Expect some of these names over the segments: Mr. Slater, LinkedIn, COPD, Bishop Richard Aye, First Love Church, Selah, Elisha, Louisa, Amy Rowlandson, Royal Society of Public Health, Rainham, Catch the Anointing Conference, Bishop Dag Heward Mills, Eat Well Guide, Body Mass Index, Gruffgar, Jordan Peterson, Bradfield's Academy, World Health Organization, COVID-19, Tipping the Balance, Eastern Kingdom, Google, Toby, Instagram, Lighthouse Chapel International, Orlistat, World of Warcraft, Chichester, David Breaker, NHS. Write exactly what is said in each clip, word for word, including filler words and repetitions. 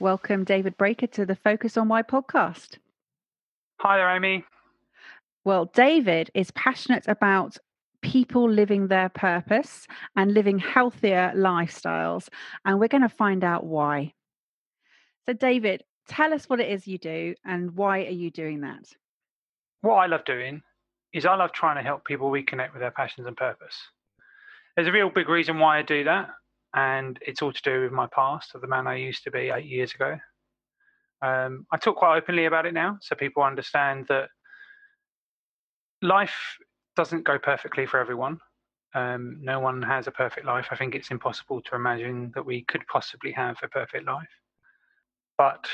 Welcome, David Breaker, to the Focus on Why podcast. Hi there, Amy. Well, David is passionate about people living their purpose and living healthier lifestyles, and we're going to find out why. So, David, tell us what it is you do and why are you doing that? What I love doing is I love trying to help people reconnect with their passions and purpose. There's a real big reason why I do that. And it's all to do with my past, of the man I used to be eight years ago. Um, I talk quite openly about it now, so people understand that life doesn't go perfectly for everyone. Um, no one has a perfect life. I think it's impossible to imagine that we could possibly have a perfect life. But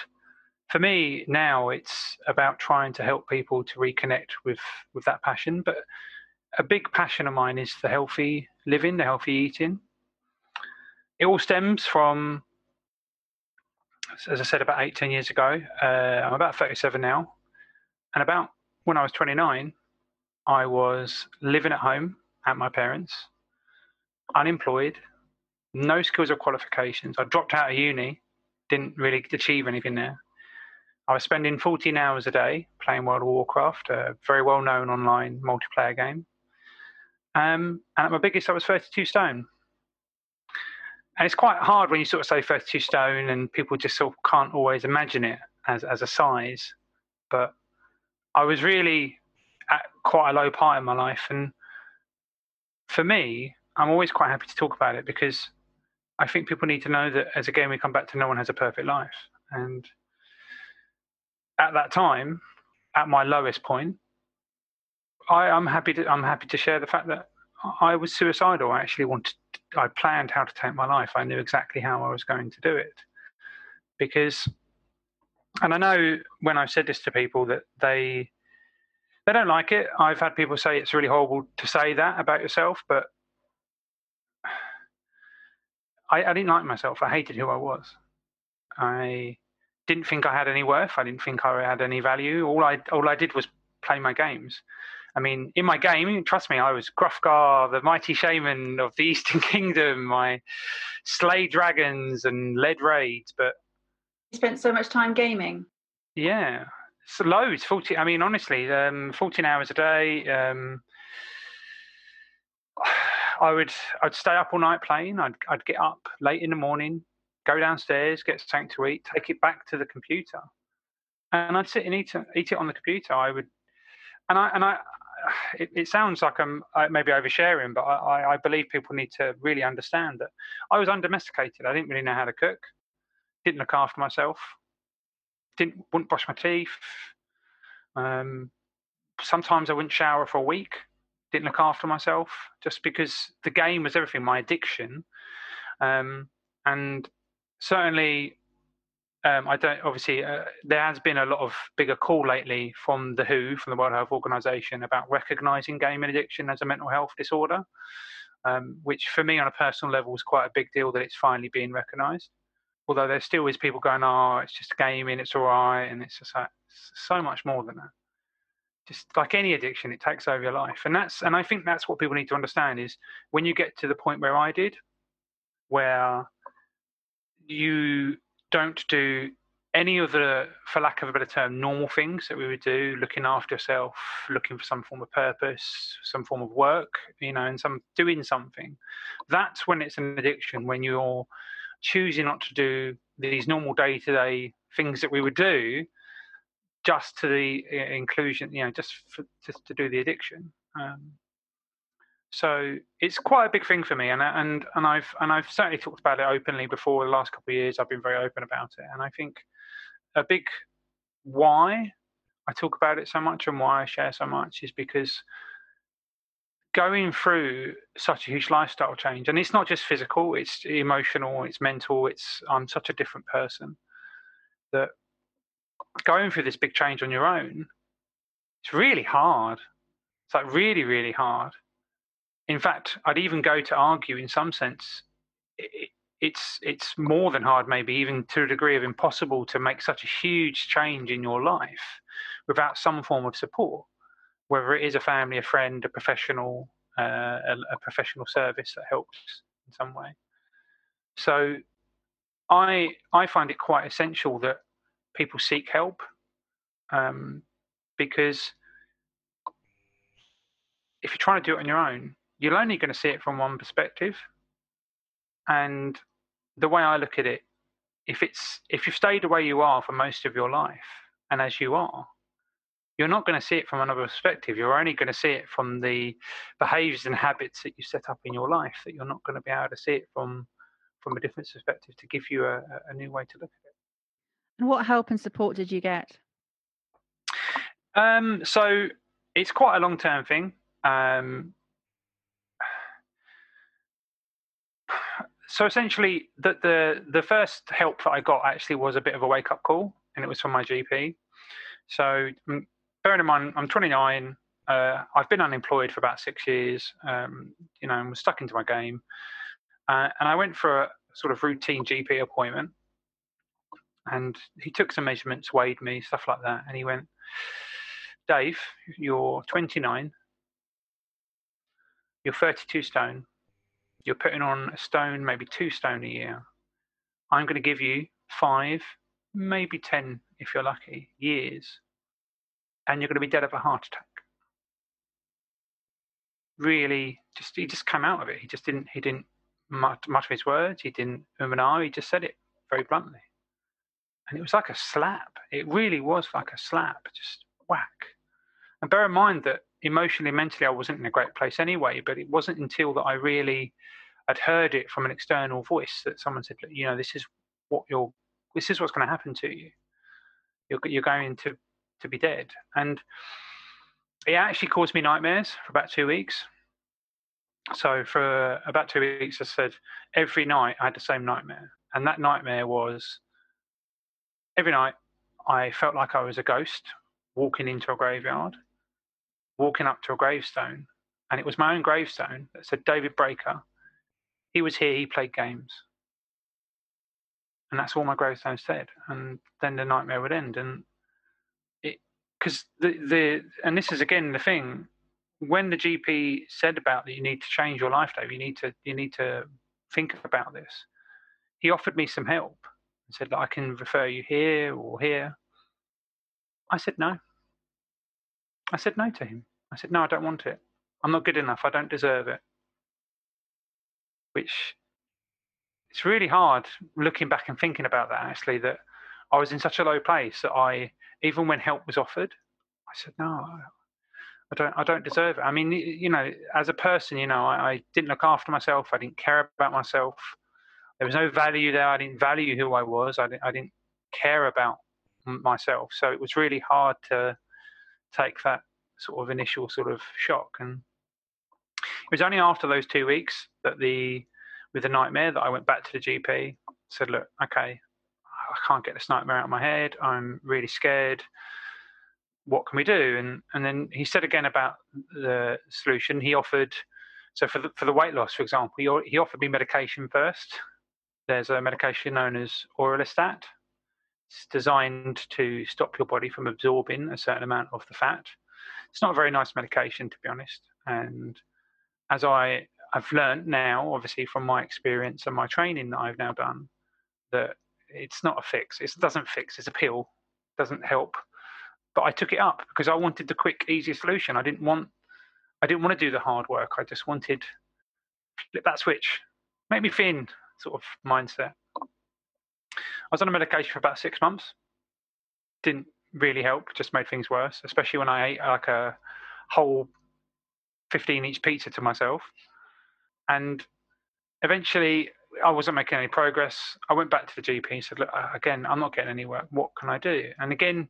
for me now, it's about trying to help people to reconnect with, with that passion. But a big passion of mine is the healthy living, the healthy eating. It all stems from, as I said, about eight, ten years ago. Uh, I'm about thirty-seven now. And about when I was twenty-nine, I was living at home at my parents, unemployed, no skills or qualifications. I dropped out of uni, didn't really achieve anything there. I was spending fourteen hours a day playing World of Warcraft, a very well-known online multiplayer game. Um, and at my biggest, I was thirty-two stone. And it's quite hard when you sort of say thirty-two stone and people just sort of can't always imagine it as, as a size. But I was really at quite a low part in my life. And for me, I'm always quite happy to talk about it because I think people need to know that, as again, we come back to no one has a perfect life. And at that time, at my lowest point, I, I'm happy to, I'm happy to share the fact that I was suicidal. I actually wanted, I planned how to take my life. I knew exactly how I was going to do it because, and I know when I've said this to people that they, they don't like it. I've had people say it's really horrible to say that about yourself, but I, I didn't like myself. I hated who I was. I didn't think I had any worth. I didn't think I had any value. All I, all I did was play my games. I mean, in my game, trust me, I was Gruffgar, the mighty shaman of the Eastern Kingdom. I slayed dragons and led raids, but... You spent so much time gaming? Yeah, so loads. forty, I mean, honestly, um, fourteen hours a day. Um, I would I'd stay up all night playing. I'd, I'd get up late in the morning, go downstairs, get something to eat, take it back to the computer. And I'd sit and eat, eat it on the computer. I would... And I, and I, it, it sounds like I'm maybe oversharing, but I, I believe people need to really understand that I was undomesticated. I didn't really know how to cook, didn't look after myself, didn't wouldn't brush my teeth. Um, sometimes I wouldn't shower for a week, didn't look after myself, just because the game was everything, my addiction. Um, and certainly... Um, I don't, obviously, uh, there has been a lot of bigger call lately from the W H O, from the World Health Organization, about recognizing gaming addiction as a mental health disorder, um, which for me on a personal level was quite a big deal that it's finally being recognized. Although there still is people going, oh, it's just gaming, it's all right. And it's just like, it's so much more than that. Just like any addiction, it takes over your life. And that's, and I think that's what people need to understand is when you get to the point where I did, where you... don't do any of the, for lack of a better term, normal things that we would do, looking after yourself, looking for some form of purpose, some form of work, you know, and some doing something. That's when it's an addiction, when you're choosing not to do these normal day-to-day things that we would do just to the inclusion, you know, just, for, just to do the addiction. Um, So it's quite a big thing for me, and and and I've and I've certainly talked about it openly before. The last couple of years, I've been very open about it, and I think a big why I talk about it so much and why I share so much is because going through such a huge lifestyle change, and it's not just physical, it's emotional, it's mental. It's I'm such a different person, that going through this big change on your own, it's really hard. It's like really, really hard. In fact, I'd even go to argue in some sense, it, it's it's more than hard, maybe even to a degree of impossible to make such a huge change in your life without some form of support, whether it is a family, a friend, a professional, uh, a, a professional service that helps in some way. So I, I find it quite essential that people seek help, um, because if you're trying to do it on your own, you're only going to see it from one perspective. And the way I look at it, if it's if you've stayed the way you are for most of your life and as you are, you're not going to see it from another perspective. You're only going to see it from the behaviors and habits that you set up in your life, that you're not going to be able to see it from from a different perspective to give you a, a new way to look at it. And what help and support did you get? Um, so it's quite a long-term thing. Um, so essentially, the, the, the first help that I got actually was a bit of a wake-up call, and it was from my G P. So bearing in mind, I'm twenty-nine. Uh, I've been unemployed for about six years, um, you know, and was stuck into my game. Uh, and I went for a sort of routine G P appointment, and he took some measurements, weighed me, stuff like that. And he went, "Dave, you're twenty-nine, you're thirty-two stone, you're putting on a stone, maybe two stone a year. I'm going to give you five, maybe ten, if you're lucky, years, and you're going to be dead of a heart attack." Really, just he just came out of it. He just didn't, he didn't mutter of his words. He didn't um and ah, he just said it very bluntly. And it was like a slap. It really was like a slap, just whack. And bear in mind that emotionally, mentally, I wasn't in a great place anyway, but it wasn't until that I really had heard it from an external voice that someone said, "Look, you know, this is what you're, this is what's going to happen to you. You're, you're going to, to be dead." And it actually caused me nightmares for about two weeks. So for about two weeks, I said, every night I had the same nightmare. And that nightmare was, every night I felt like I was a ghost walking into a graveyard, walking up to a gravestone. And it was my own gravestone that said, "David Breaker, he was here, he played games." And that's all my gravestone said. And then the nightmare would end. And it, because the, the, and this is again the thing, when the G P said about that, you need to change your life, Dave, you need to, you need to think about this, he offered me some help and said, "I can refer you here or here." I said no. I said no to him. I said, "No, I don't want it. I'm not good enough. I don't deserve it." Which, it's really hard looking back and thinking about that, actually, that I was in such a low place that I, even when help was offered, I said, "No, I don't, I don't deserve it." I mean, you know, as a person, you know, I, I didn't look after myself. I didn't care about myself. There was no value there. I didn't value who I was. I didn't, I didn't care about myself. So it was really hard to take that sort of initial sort of shock. And it was only after those two weeks that the, with the nightmare, that I went back to the G P, said, "Look, okay, I can't get this nightmare out of my head. I'm really scared. What can we do?" And and then he said again about the solution. He offered, so for the, for the weight loss, for example, he, he offered me medication first. There's a medication known as Orlistat. It's designed to stop your body from absorbing a certain amount of the fat. It's not a very nice medication, to be honest. And as I, I've learned now, obviously, from my experience and my training that I've now done, that it's not a fix. It doesn't fix. It's a pill. It doesn't help. But I took it up because I wanted the quick, easy solution. I didn't want, I didn't want to do the hard work. I just wanted flip that switch, make me thin sort of mindset. I was on a medication for about six months. Didn't really help. Just made things worse, especially when I ate like a whole fifteen-inch pizza to myself. And eventually, I wasn't making any progress. I went back to the G P and said, "Look, again, I'm not getting anywhere. What can I do?" And again,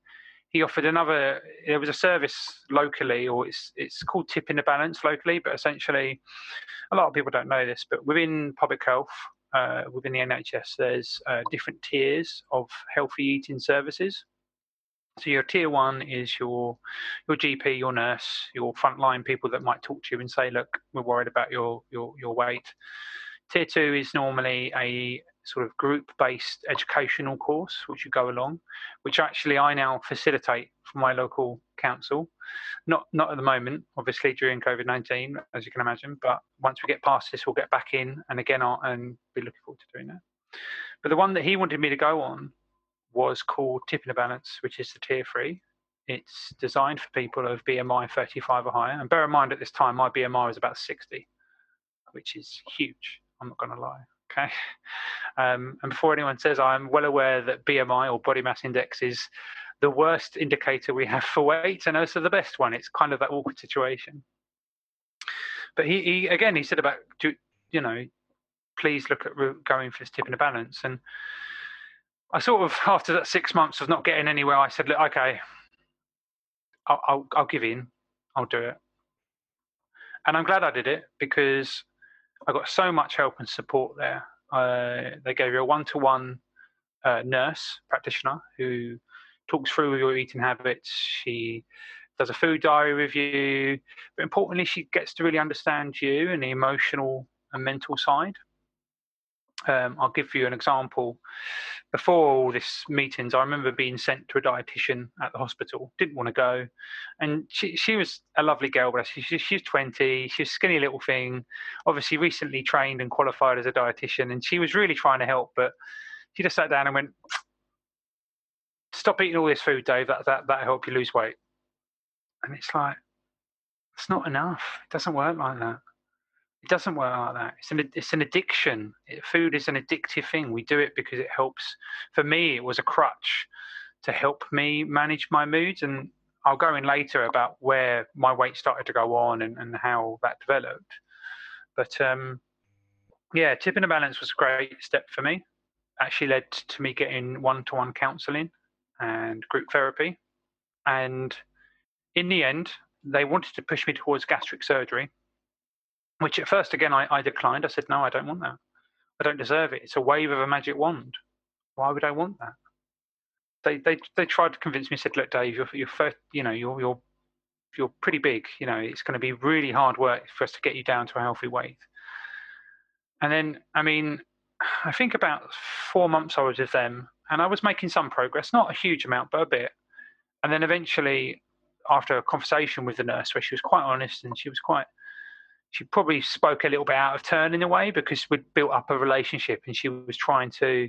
he offered another. There was a service locally, or it's it's called Tipping the Balance locally, but essentially, a lot of people don't know this, but within public health, uh, within the N H S, there's uh, different tiers of healthy eating services. So your tier one is your your G P, your nurse, your frontline people that might talk to you and say, look, we're worried about your your, your weight. Tier two is normally a sort of group-based educational course, which you go along, which actually I now facilitate for my local council. Not not at the moment, obviously, during COVID nineteen, as you can imagine, but once we get past this, we'll get back in and again I'll, and be looking forward to doing that. But the one that he wanted me to go on was called Tipping the Balance, which is the tier three. It's designed for people of B M I thirty-five or higher. And bear in mind, at this time, my B M I was about sixty, which is huge. I'm not going to lie. Okay. Um, and before anyone says, I'm well aware that B M I or body mass index is the worst indicator we have for weight and also the best one. It's kind of that awkward situation. But he, he again, he said about, you know, please look at going for this Tipping the Balance. And I sort of, after that six months of not getting anywhere, I said, look, okay, I'll, I'll, I'll give in. I'll do it. And I'm glad I did it because I got so much help and support there. Uh, they gave you a one-to-one uh, nurse practitioner who talks through your eating habits. She does a food diary with you. But importantly, she gets to really understand you and the emotional and mental side. Um, I'll give you an example. Before all these meetings, I remember being sent to a dietitian at the hospital. Didn't want to go. And she, she was a lovely girl, but she, she, she was twenty. She was a skinny little thing, obviously recently trained and qualified as a dietitian. And she was really trying to help, but she just sat down and went, stop eating all this food, Dave. That, that, that'll help you lose weight. And it's like, it's not enough. It doesn't work like that. It doesn't work like that. It's an, it's an addiction. It, food is an addictive thing. We do it because it helps. For me, it was a crutch to help me manage my moods. And I'll go in later about where my weight started to go on and, and how that developed. But, um, yeah, Tipping the Balance was a great step for me. Actually led to me getting one-to-one counselling and group therapy. And in the end, they wanted to push me towards gastric surgery, which at first, again, I, I declined. I said, no, I don't want that. I don't deserve it. It's a wave of a magic wand. Why would I want that? They they they tried to convince me. Said, look, Dave, you're you're first, you know you're you're you're pretty big. You know, it's going to be really hard work for us to get you down to a healthy weight. And then, I mean, I think about four months I was with them, and I was making some progress, not a huge amount, but a bit. And then eventually, after a conversation with the nurse, where she was quite honest and she was quite. She probably spoke a little bit out of turn in a way because we'd built up a relationship and she was trying to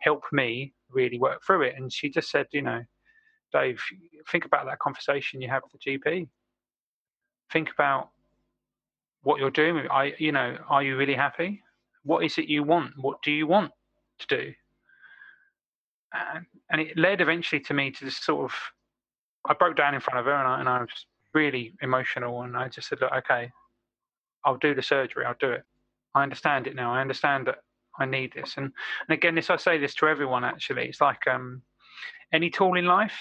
help me really work through it. And she just said, you know, Dave, think about that conversation you have with the G P. Think about what you're doing. I, you know, are you really happy? What is it you want? What do you want to do? And, and it led eventually to me to just sort of, I broke down in front of her and I, and I was really emotional and I just said, look, okay, I'll do the surgery. I'll do it. I understand it now. I understand that I need this. And and again, this I say this to everyone. Actually, it's like um, any tool in life,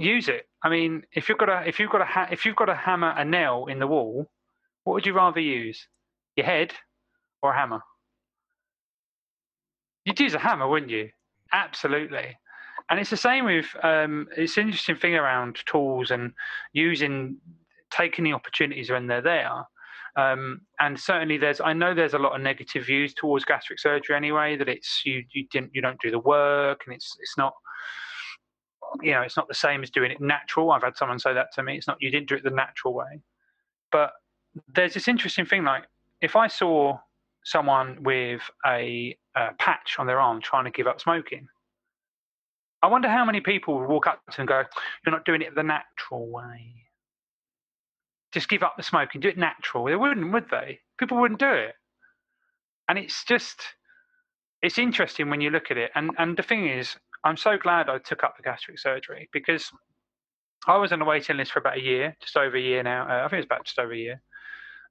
use it. I mean, if you've got a if you've got a ha- if you've got a hammer a nail in the wall, what would you rather use? Your head or a hammer? You'd use a hammer, wouldn't you? Absolutely. And it's the same with um, it's an interesting thing around tools and using. Taking the opportunities when they're there. Um, and certainly there's, I know there's a lot of negative views towards gastric surgery anyway, that it's, you, you didn't, you don't do the work and it's, it's not, you know, it's not the same as doing it natural. I've had someone say that to me. It's not, you didn't do it the natural way, but there's this interesting thing. Like if I saw someone with a, a patch on their arm trying to give up smoking, I wonder how many people would walk up to and go, you're not doing it the natural way. Just give up the smoke and do it natural. They wouldn't, would they? People wouldn't do it. And it's just, it's interesting when you look at it. And and the thing is, I'm so glad I took up the gastric surgery because I was on the waiting list for about a year, just over a year now. Uh, I think it was about just over a year.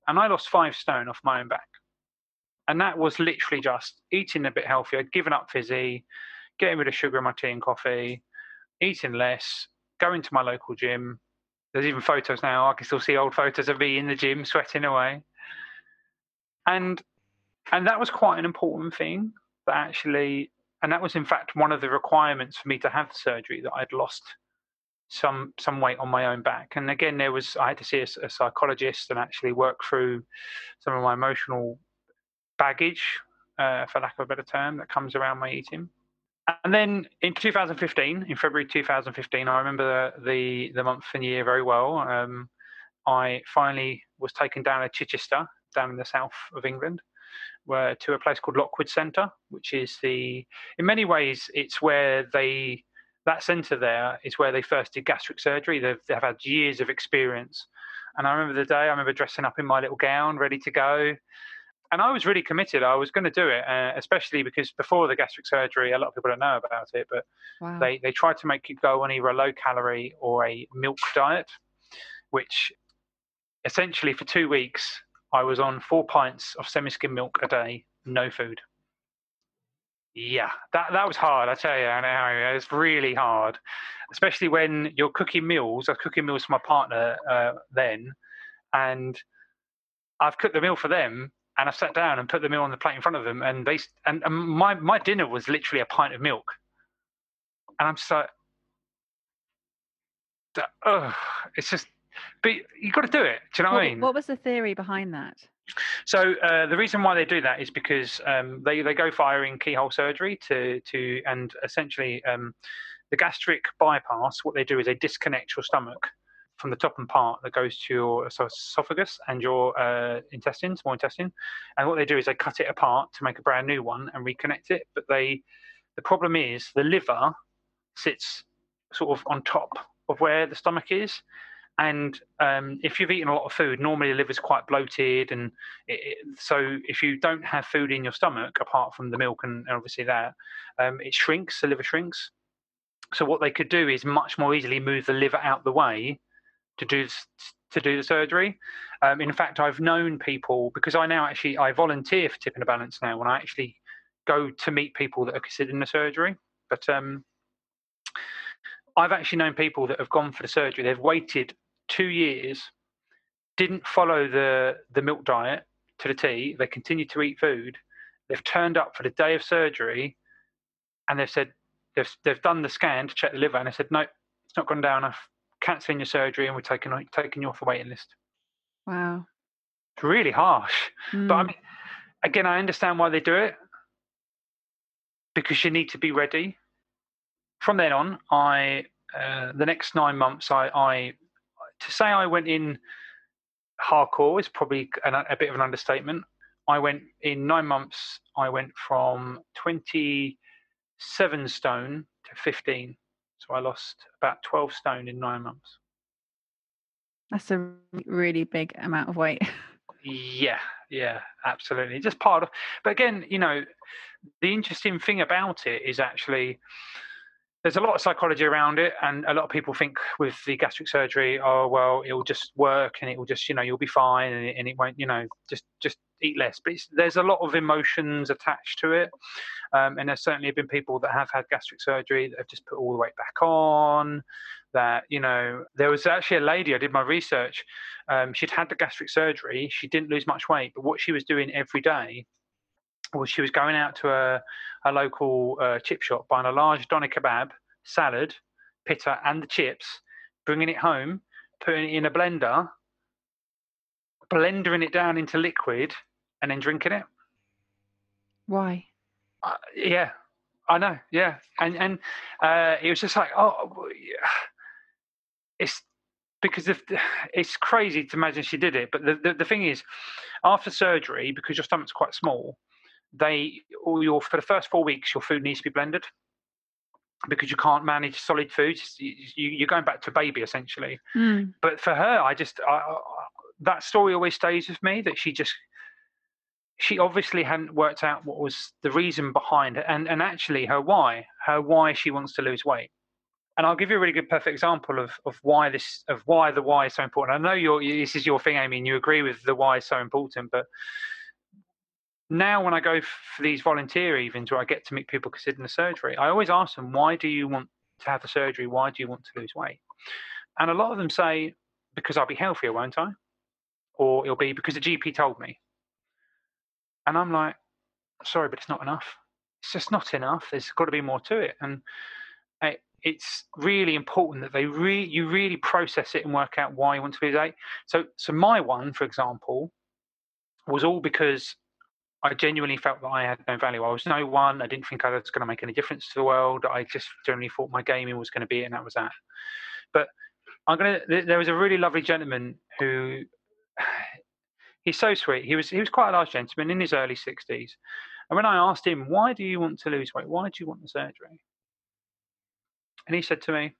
And I lost five stone off my own back. And that was literally just eating a bit healthier, giving up fizzy, getting rid of sugar in my tea and coffee, eating less, going to my local gym. There's even photos now. I can still see old photos of me in the gym sweating away. And and that was quite an important thing that actually, and that was in fact one of the requirements for me to have the surgery, that I'd lost some some weight on my own back. And again, there was, I had to see a, a psychologist and actually work through some of my emotional baggage, uh, for lack of a better term, that comes around my eating. And then in two thousand fifteen, in February two thousand fifteen, I remember the the, the month and year very well. Um, I finally was taken down to Chichester, down in the south of England, where to a place called Lockwood Centre, which is the, in many ways, it's where they, that centre there is where they first did gastric surgery. They've, they've had years of experience. And I remember the day, I remember dressing up in my little gown, ready to go. And I was really committed. I was going to do it, uh, especially because before the gastric surgery, a lot of people don't know about it, but wow. they, they tried to make you go on either a low-calorie or a milk diet, which essentially for two weeks, I was on four pints of semi-skim milk a day, no food. Yeah, that, that was hard, I tell you. It was really hard, especially when you're cooking meals. I was cooking meals for my partner uh, then, and I've cooked the meal for them. And I sat down and put the meal on the plate in front of them, and they and, and my my dinner was literally a pint of milk, and I'm just like, oh, it's just, but you got to do it. Do you know what, what I mean? What was the theory behind that? So uh, the reason why they do that is because um, they they go firing keyhole surgery to to and essentially um, the gastric bypass. What they do is they disconnect your stomach from the top and part that goes to your esophagus and your uh, intestines, small intestine. And what they do is they cut it apart to make a brand new one and reconnect it. But they, the problem is the liver sits sort of on top of where the stomach is. And um, if you've eaten a lot of food, normally the liver's quite bloated. And it, it, so if you don't have food in your stomach, apart from the milk and, and obviously that, um, it shrinks, the liver shrinks. So what they could do is much more easily move the liver out the way to do to do the surgery. Um, in fact, I've known people, because I now actually, I volunteer for Tipping the Balance now, when I actually go to meet people that are considering the surgery. But um, I've actually known people that have gone for the surgery. They've waited two years, didn't follow the, the milk diet to the T. They continued to eat food. They've turned up for the day of surgery, and they've said, they've, they've done the scan to check the liver, and they said, no, it's not gone down enough. Cancelling your surgery, and we're taking taking you off the waiting list. Wow, it's really harsh. Mm. But I mean, again, I understand why they do it, because you need to be ready. From then on, I uh, the next nine months, I, I to say I went in hardcore is probably an, a bit of an understatement. I went in nine months. I went from twenty-seven stone to fifteen. So I lost about twelve stone in nine months. That's a really big amount of weight. Yeah, yeah, absolutely. Just part of, but again, you know, the interesting thing about it is actually there's a lot of psychology around it. And a lot of people think with the gastric surgery, oh, well, it'll just work and it will just, you know, you'll be fine and it, and it won't, you know, just, just eat less. But it's, there's a lot of emotions attached to it. Um, and there's certainly been people that have had gastric surgery that have just put all the weight back on, that, you know, there was actually a lady, I did my research. Um, she'd had the gastric surgery. She didn't lose much weight, but what she was doing every day was she was going out to a, a local uh, chip shop, buying a large doner kebab, salad, pita and the chips, bringing it home, putting it in a blender, blendering it down into liquid and then drinking it. Why? Uh, yeah, I know. Yeah. And, and uh, it was just like, oh, it's because of, it's crazy to imagine she did it. But the, the, the thing is, after surgery, because your stomach's quite small, they all your for the first four weeks, your food needs to be blended because you can't manage solid foods. You, you, you're going back to baby essentially. Mm. But for her, I just, I, I, that story always stays with me, that she just, she obviously hadn't worked out what was the reason behind it and, and actually her why, her why she wants to lose weight. And I'll give you a really good, perfect example of, of why this, of why the why is so important. I know you're, this is your thing, Amy, and you agree with the why is so important, but now when I go for these volunteer evenings where I get to meet people considering the surgery, I always ask them, why do you want to have the surgery? Why do you want to lose weight? And a lot of them say, because I'll be healthier, won't I? Or it'll be because the G P told me. And I'm like, sorry, but it's not enough. It's just not enough. There's got to be more to it. And it, it's really important that they re, you really process it and work out why you want to lose weight. So, so my one, for example, was all because I genuinely felt that I had no value. I was no one. I didn't think I was going to make any difference to the world. I just generally thought my gaming was going to be it, and that was that. But I'm going to, there was a really lovely gentleman who, he's so sweet. He was, he was quite a large gentleman in his early sixties. And when I asked him, why do you want to lose weight? Why do you want the surgery? And he said to me,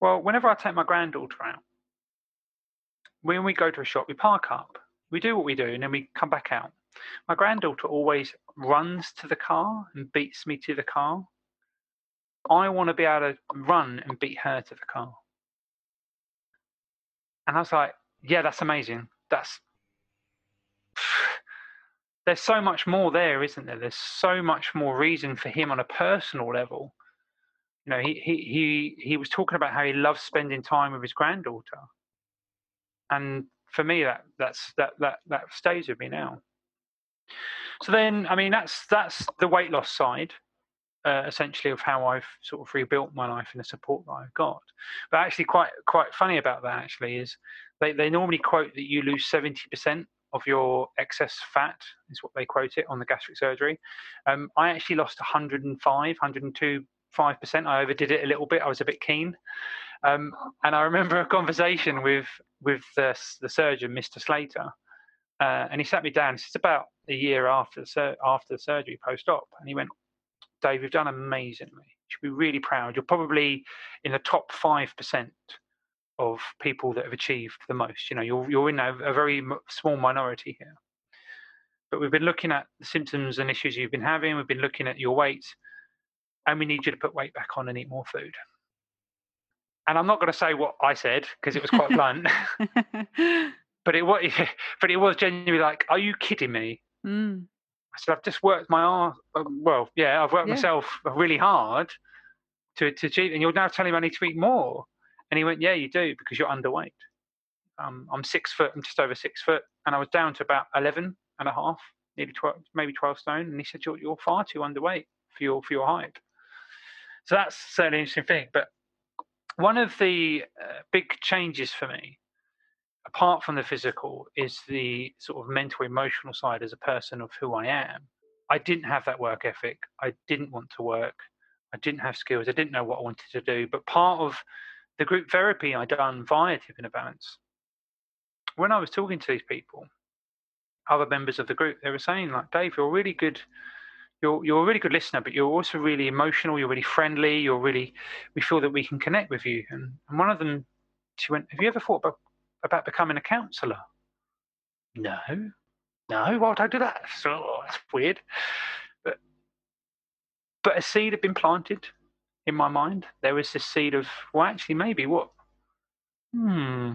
well, whenever I take my granddaughter out, when we go to a shop, we park up, we do what we do, and then we come back out. My granddaughter always runs to the car and beats me to the car. I want to be able to run and beat her to the car. And I was like, yeah, that's amazing. That's, there's so much more there, isn't there? There's so much more reason for him on a personal level. You know, he, he, he, he was talking about how he loves spending time with his granddaughter. And for me, that, that's, that, that, that stays with me now. So then, I mean, that's that's the weight loss side, uh, essentially, of how I've sort of rebuilt my life and the support that I've got. But actually, quite quite funny about that actually is they they normally quote that you lose seventy percent of your excess fat is what they quote it on the gastric surgery. Um, I actually lost one hundred and five, one hundred and two, five percent. I overdid it a little bit. I was a bit keen, um, and I remember a conversation with with the, the surgeon, Mister Slater. Uh, and he sat me down. This is about a year after sur after the surgery, post-op. And he went, Dave, you've done amazingly. You should be really proud. You're probably in the top five percent of people that have achieved the most. You know, you're, you're in a, a very small minority here. But we've been looking at the symptoms and issues you've been having. We've been looking at your weight. And we need you to put weight back on and eat more food. And I'm not going to say what I said because it was quite blunt. But it was, but it was genuinely like, are you kidding me? Mm. I said, I've just worked my arse. Well, yeah, I've worked yeah. myself really hard to to achieve, and you're now telling me I need to eat more. And he went, yeah, you do because you're underweight. Um, I'm six foot. I'm just over six foot, and I was down to about eleven and a half, nearly twelve, maybe twelve stone. And he said, you're you're far too underweight for your for your height. So that's certainly an interesting thing. But one of the uh, big changes for me, apart from the physical, is the sort of mental, emotional side as a person of who I am. I didn't have that work ethic. I didn't want to work. I didn't have skills. I didn't know what I wanted to do. But part of the group therapy I done via Tipping the Balance, when I was talking to these people, other members of the group, they were saying, like, Dave, you're a really good, you're, you're a really good listener, but you're also really emotional. You're really friendly. You're really, we feel that we can connect with you. And, and one of them, she went, have you ever thought about about becoming a counsellor? No, no, why would I do that? Oh, that's weird. But, but a seed had been planted in my mind. There was this seed of, well, actually, maybe what? Hmm.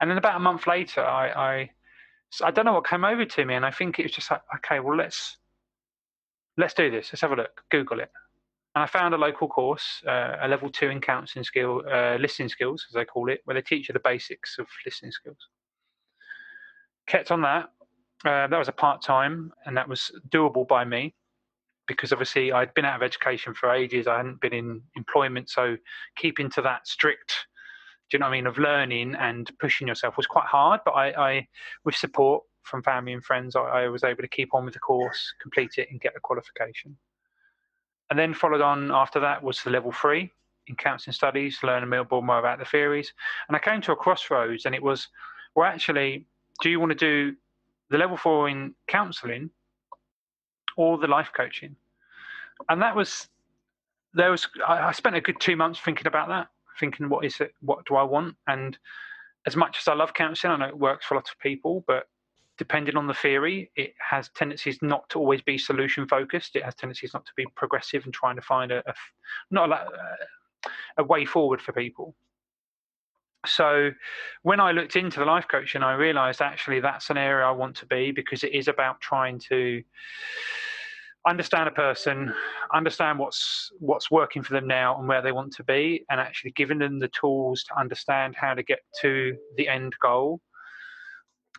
And then about a month later, I, I, I don't know what came over to me. And I think it was just like, okay, well, let's, let's do this. Let's have a look, Google it. And I found a local course, uh, a level two in counselling skill, uh, listening skills, as they call it, where they teach you the basics of listening skills. Kept on that. Uh, that was a part-time, and that was doable by me because, obviously, I'd been out of education for ages. I hadn't been in employment, so keeping to that strict, do you know what I mean, of learning and pushing yourself was quite hard. But I, I with support from family and friends, I, I was able to keep on with the course, complete it, and get the qualification. And then followed on after that was the level three in counselling studies, learn a little more about the theories. And I came to a crossroads, and it was, well, actually, do you want to do the level four in counselling or the life coaching? And that was, there was, I, I spent a good two months thinking about that, thinking, what is it? What do I want? And as much as I love counselling, I know it works for lots of people, but depending on the theory, it has tendencies not to always be solution focused. It has tendencies not to be progressive and trying to find a, a not a, a way forward for people. So when I looked into the life coaching, I realized actually that's an area I want to be, because it is about trying to understand a person, understand what's what's working for them now and where they want to be, and actually giving them the tools to understand how to get to the end goal.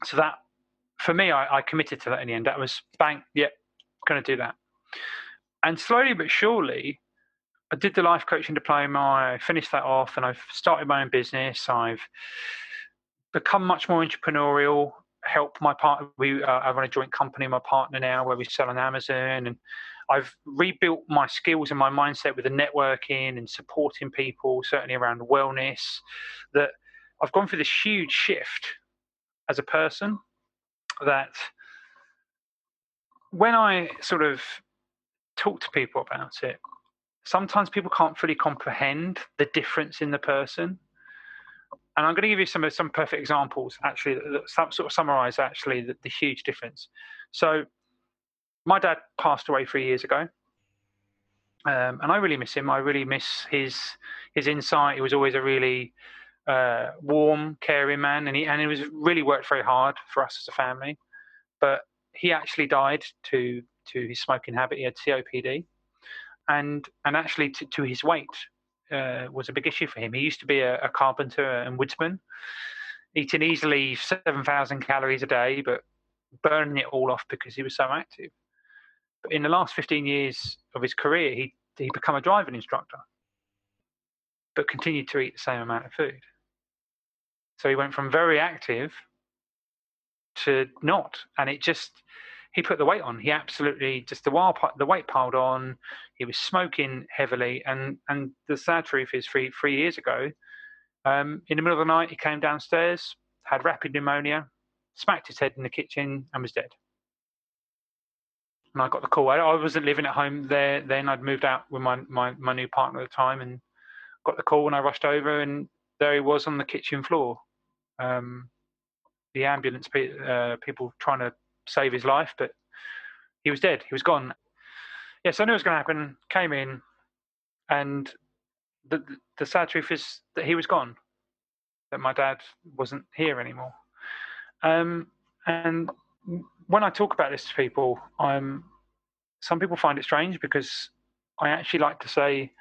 So that for me, I, I committed to that in the end. That was bang, yep, yeah, going to do that. And slowly but surely, I did the life coaching diploma. I finished that off, and I've started my own business. I've become much more entrepreneurial. Help my partner. We uh, I run a joint company. My partner now, where we sell on Amazon, and I've rebuilt my skills and my mindset with the networking and supporting people, certainly around wellness. That I've gone through this huge shift as a person. That when I sort of talk to people about it, sometimes people can't fully comprehend the difference in the person. And I'm going to give you some some perfect examples, actually, that, that sort of summarise, actually, the, the huge difference. So my dad passed away three years ago, um, and I really miss him. I really miss his his insight. He was always a really uh, warm, caring man, and he and he was really worked very hard for us as a family. But he actually died to to his smoking habit. He had C O P D, and and actually to, to his weight. Uh, was a big issue for him. He used to be a, a carpenter and woodsman, eating easily seven thousand calories a day, but burning it all off because he was so active. But in the last fifteen years of his career, he he become a driving instructor, but continued to eat the same amount of food. So he went from very active to not, and it just, he put the weight on. He absolutely just the wild, the weight piled on. He was smoking heavily, and and the sad truth is, three three years ago, um, in the middle of the night, he came downstairs, had rapid pneumonia, smacked his head in the kitchen, and was dead. And I got the call. I, I wasn't living at home there then. I'd moved out with my, my my new partner at the time, and got the call. And I rushed over, and there he was on the kitchen floor. Um, the ambulance pe- uh, people trying to save his life, but he was dead. He was gone. Yes, I knew it was going to happen. Came in, and the, the the sad truth is that he was gone. That my dad wasn't here anymore. Um, and when I talk about this to people, I'm some people find it strange because I actually like to say,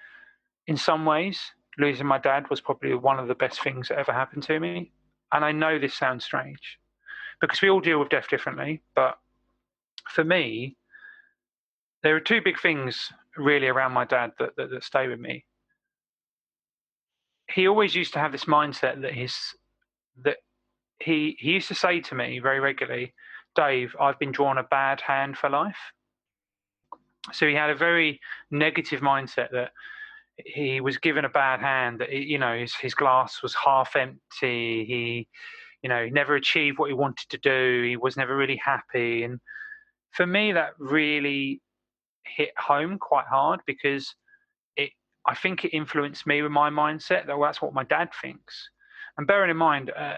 in some ways, losing my dad was probably one of the best things that ever happened to me. And I know this sounds strange, because we all deal with death differently. But for me, there are two big things really around my dad that, that, that stay with me. He always used to have this mindset that his that he he used to say to me very regularly, "Dave, I've been drawn a bad hand for life." So he had a very negative mindset that he was given a bad hand, that, you know, his, his glass was half empty. He You know, he never achieved what he wanted to do. He was never really happy. And for me, that really hit home quite hard because it, I think it influenced me with my mindset that, well, that's what my dad thinks. And bearing in mind, uh,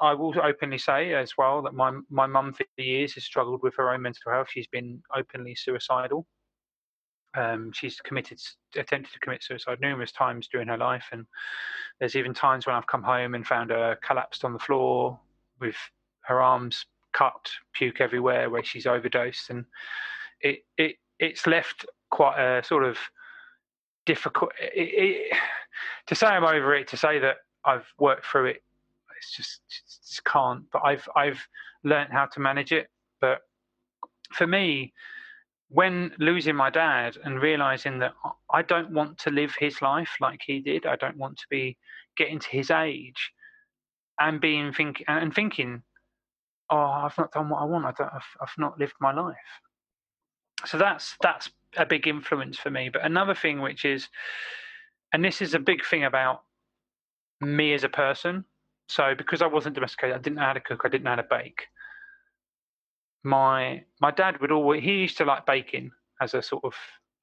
I will openly say as well that my my mum for years has struggled with her own mental health. She's been openly suicidal. Um, she's committed, attempted to commit suicide numerous times during her life, and there's even times when I've come home and found her collapsed on the floor with her arms cut, puke everywhere, where she's overdosed, and it it it's left quite a sort of difficult. It, it, to say I'm over it, to say that I've worked through it, it's just, just can't. But I've I've learned how to manage it. But for me, when losing my dad and realizing that I don't want to live his life like he did, I don't want to be getting to his age and being think and thinking, oh, I've not done what I want. I don't, I've, I've not lived my life. So that's that's a big influence for me. But another thing, which is, and this is a big thing about me as a person. So because I wasn't domesticated, I didn't know how to cook, I didn't know how to bake. My my dad would always, he used to like baking as a sort of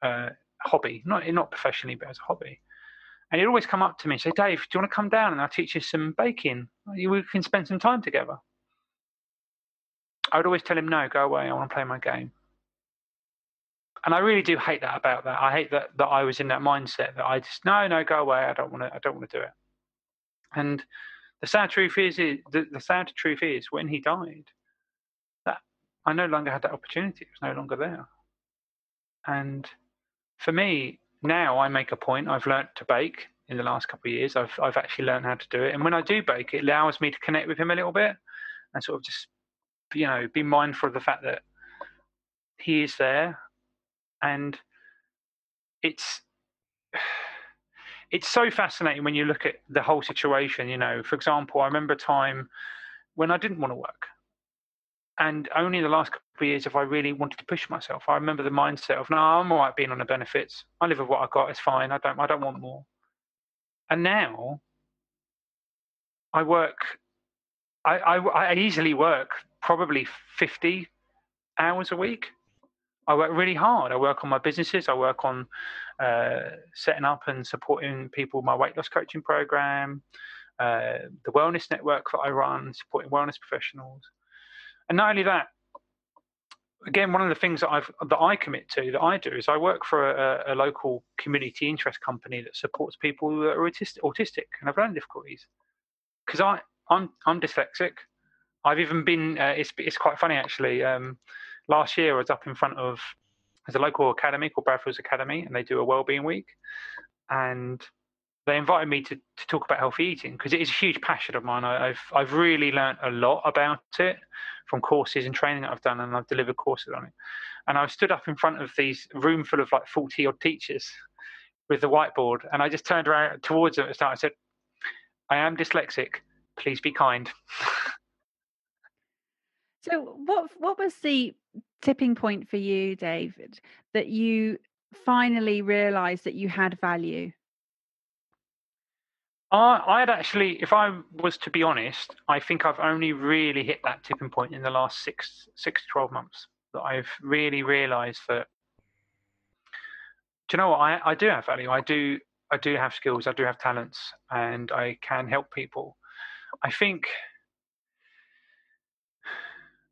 uh, hobby, not not professionally, but as a hobby. And he'd always come up to me and say, Dave, do you want to come down and I'll teach you some baking? We can spend some time together. I would always tell him, no, go away, I want to play my game. And I really do hate that about that. I hate that that I was in that mindset that I just, no, no, go away, I don't want to, I don't want to do it. And the sad truth is, the, the sad truth is when he died, I no longer had that opportunity. It was no longer there. And for me, now I make a point. I've learned to bake in the last couple of years. I've I've actually learned how to do it. And when I do bake, it allows me to connect with him a little bit and sort of just you know, be mindful of the fact that he is there, and it's it's so fascinating when you look at the whole situation. You know, for example, I remember a time when I didn't want to work, and only in the last couple of years have I really wanted to push myself. I remember the mindset of, no, I'm all right being on the benefits. I live with what I got. It's fine. I don't. I don't want more. And now, I work. I, I, I easily work probably fifty hours a week. I work really hard. I work on my businesses. I work on uh, setting up and supporting people with my weight loss coaching program, uh, the wellness network that I run, supporting wellness professionals. And not only that, again, one of the things that I've that I commit to, that I do, is I work for a, a local community interest company that supports people that are autistic, autistic and have learning difficulties. Because I I'm I'm dyslexic. I've even been. Uh, it's it's quite funny actually. Um, last year I was up in front of there's a local academy called Bradfield's Academy, and they do a wellbeing week, and they invited me to to talk about healthy eating because it is a huge passion of mine. I, I've I've really learnt a lot about it from courses and training that I've done, and I've delivered courses on it. And I stood up in front of these room full of like forty odd teachers with the whiteboard, and I just turned around towards them at the start. I said, "I am dyslexic. Please be kind." So what what was the tipping point for you, David, that you finally realised that you had value? I I had actually, if I was to be honest, I think I've only really hit that tipping point in the last six six to twelve months that I've really realised that, do you know what, I, I do have value. I do I do have skills. I do have talents, and I can help people. I think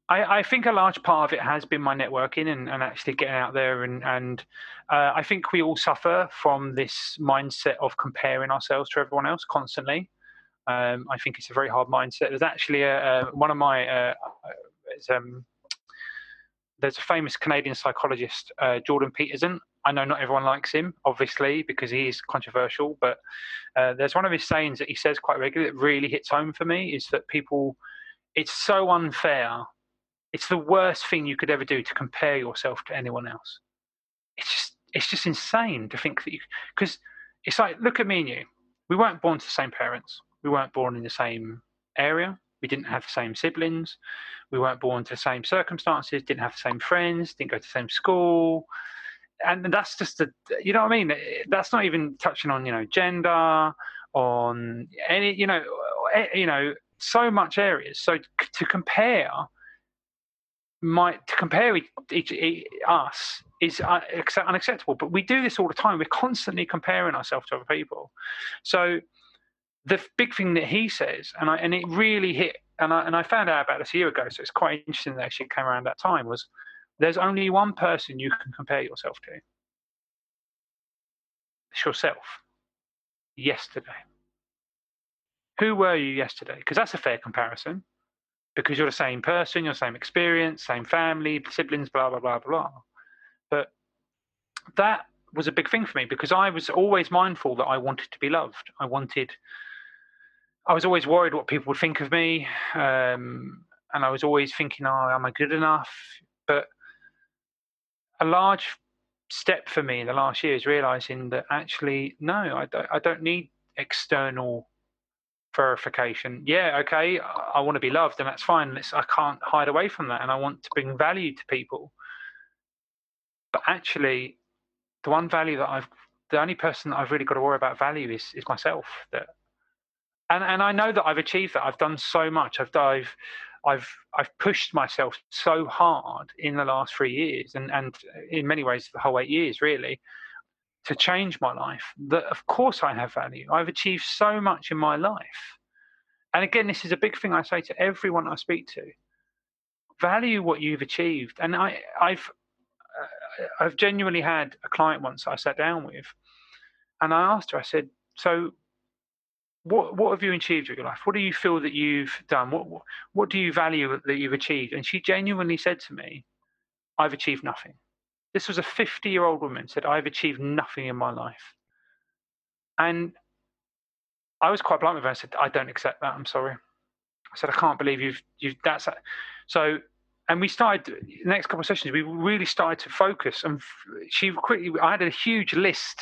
I, I think a large part of it has been my networking and, and actually getting out there. And, and uh, I think we all suffer from this mindset of comparing ourselves to everyone else constantly. Um, I think it's a very hard mindset. There's actually a, a, one of my uh, there's, um, there's a famous Canadian psychologist, uh, Jordan Peterson. I know not everyone likes him, obviously, because he is controversial, but uh, there's one of his sayings that he says quite regularly that really hits home for me, is that people, it's so unfair. It's the worst thing you could ever do to compare yourself to anyone else. It's just, it's just insane to think that you, because it's like, look at me and you. We weren't born to the same parents. We weren't born in the same area. We didn't have the same siblings. We weren't born to the same circumstances, didn't have the same friends, didn't go to the same school. And that's just the, you know what I mean? That's not even touching on, you know, gender, on any, you know, you know, so much areas. So to compare, my to compare each, each, us is unacceptable. But we do this all the time. We're constantly comparing ourselves to other people. So the big thing that he says, and I and it really hit, and I and I found out about this a year ago. So it's quite interesting that actually it came around that time was, there's only one person you can compare yourself to. It's yourself. Yesterday. Who were you yesterday? Because that's a fair comparison. Because you're the same person, your same experience, same family, siblings, blah, blah, blah, blah. But that was a big thing for me because I was always mindful that I wanted to be loved. I wanted, I was always worried what people would think of me. Um, and I was always thinking, oh, am I good enough? But a large step for me in the last year is realizing that actually, no, I don't, I don't need external verification. Yeah, okay, I, I want to be loved and that's fine. Let's, I can't hide away from that and I want to bring value to people. But actually, the one value that I've, the only person that I've really got to worry about value is, is myself. That, and, and I know that I've achieved that. I've done so much. I've dived. I've I've pushed myself so hard in the last three years and, and in many ways the whole eight years really to change my life that of course I have value. I've achieved so much in my life. And again, this is a big thing I say to everyone I speak to. Value what you've achieved. And I, I've I've genuinely had a client once I sat down with and I asked her, I said, so What, what have you achieved with your life? What do you feel that you've done? What, what what do you value that you've achieved? And she genuinely said to me, I've achieved nothing. This was a fifty-year-old woman said, I've achieved nothing in my life. And I was quite blunt with her. I said, I don't accept that. I'm sorry. I said, I can't believe you've, you've that's, So, and we started, the next couple of sessions, we really started to focus. And she quickly, I had a huge list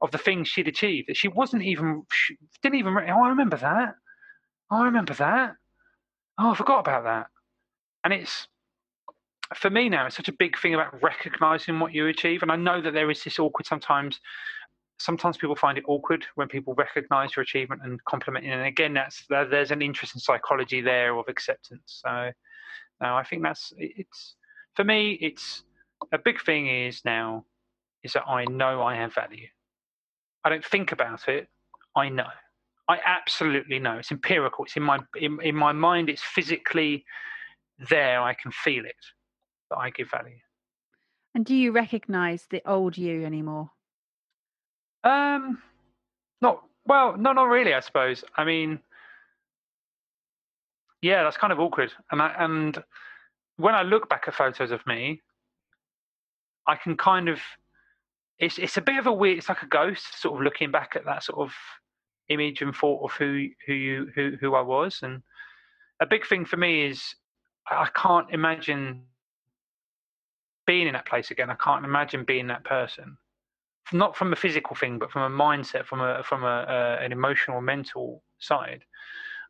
of the things she'd achieved that she wasn't even, she didn't even, oh, I remember that. I remember that. Oh, I forgot about that. And it's, for me now, it's such a big thing about recognizing what you achieve. And I know that there is this awkward sometimes, sometimes people find it awkward when people recognize your achievement and compliment it. And again, that's, there's an interest in psychology there of acceptance. So no, I think that's, it's, for me, it's a big thing is now is that I know I have value. I don't think about it. I know. I absolutely know. It's empirical. It's in my, in, in my mind. It's physically there. I can feel it. That I give value. And do you recognise the old you anymore? Um, not well. No, not really. I suppose. I mean, yeah, that's kind of awkward. And I, and when I look back at photos of me, I can kind of. It's it's a bit of a weird. It's like a ghost, sort of looking back at that sort of image and thought of who who you who who I was. And a big thing for me is I can't imagine being in that place again. I can't imagine being that person, not from a physical thing, but from a mindset, from a from a uh, an emotional, mental side.